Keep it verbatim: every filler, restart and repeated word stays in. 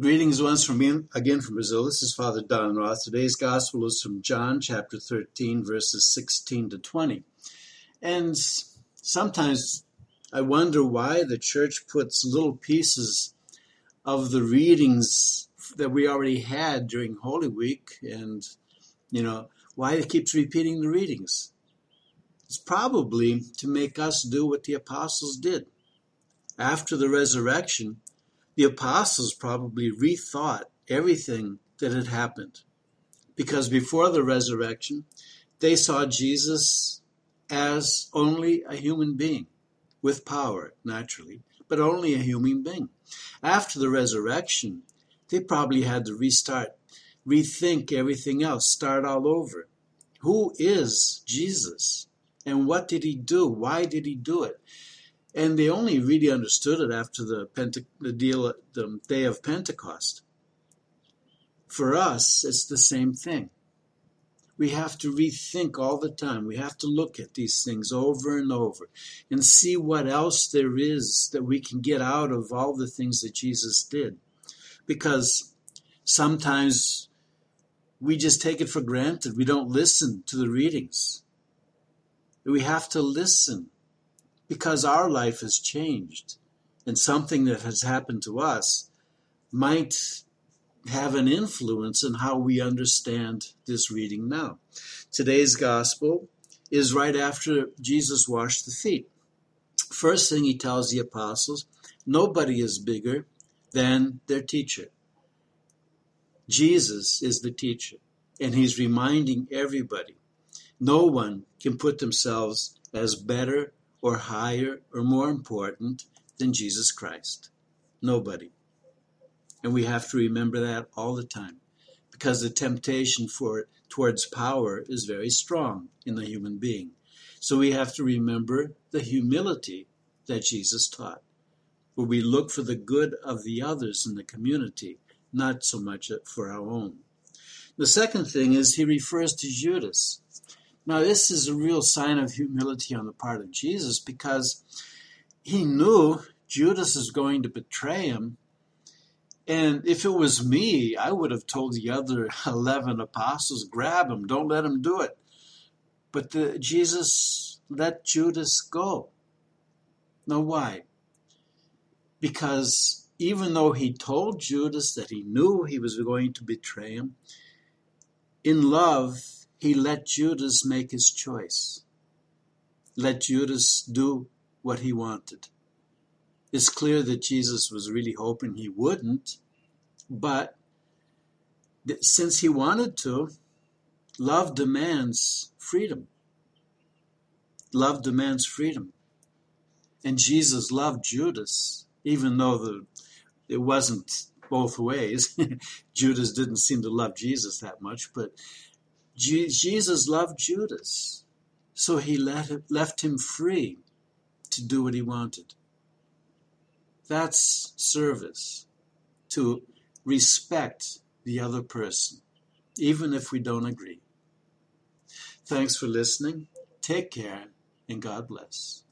Greetings once from in, again from Brazil. This is Father Don Roth. Today's Gospel is from John chapter thirteen, verses sixteen to twenty. And sometimes I wonder why the church puts little pieces of the readings that we already had during Holy Week, and, you know, why it keeps repeating the readings. It's probably to make us do what the apostles did. After the resurrection, the apostles probably rethought everything that had happened, because before the resurrection, they saw Jesus as only a human being, with power, naturally, but only a human being. After the resurrection, they probably had to restart, rethink everything else, start all over. Who is Jesus? And what did he do? Why did he do it? And they only really understood it after the, Pente- the, deal, the day of Pentecost. For us, it's the same thing. We have to rethink all the time. We have to look at these things over and over and see what else there is that we can get out of all the things that Jesus did. Because sometimes we just take it for granted. We don't listen to the readings. We have to listen. Because our life has changed, and something that has happened to us might have an influence in how we understand this reading now. Today's gospel is right after Jesus washed the feet. First thing he tells the apostles, nobody is bigger than their teacher. Jesus is the teacher, and he's reminding everybody, no one can put themselves as better or higher, or more important than Jesus Christ. Nobody. And we have to remember that all the time, because the temptation for towards power is very strong in the human being. So we have to remember the humility that Jesus taught, where we look for the good of the others in the community, not so much for our own. The second thing is he refers to Judas. Now, this is a real sign of humility on the part of Jesus, because he knew Judas is going to betray him. And if it was me, I would have told the other eleven apostles, grab him, don't let him do it. But the, Jesus let Judas go. Now, why? Because even though he told Judas that he knew he was going to betray him, in love, he let Judas make his choice. Let Judas do what he wanted. It's clear that Jesus was really hoping he wouldn't, but since he wanted to, love demands freedom. Love demands freedom. And Jesus loved Judas, even though the, it wasn't both ways. Judas didn't seem to love Jesus that much, but Jesus loved Judas, so he let him, left him free to do what he wanted. That's service, to respect the other person, even if we don't agree. Thanks for listening. Take care, and God bless.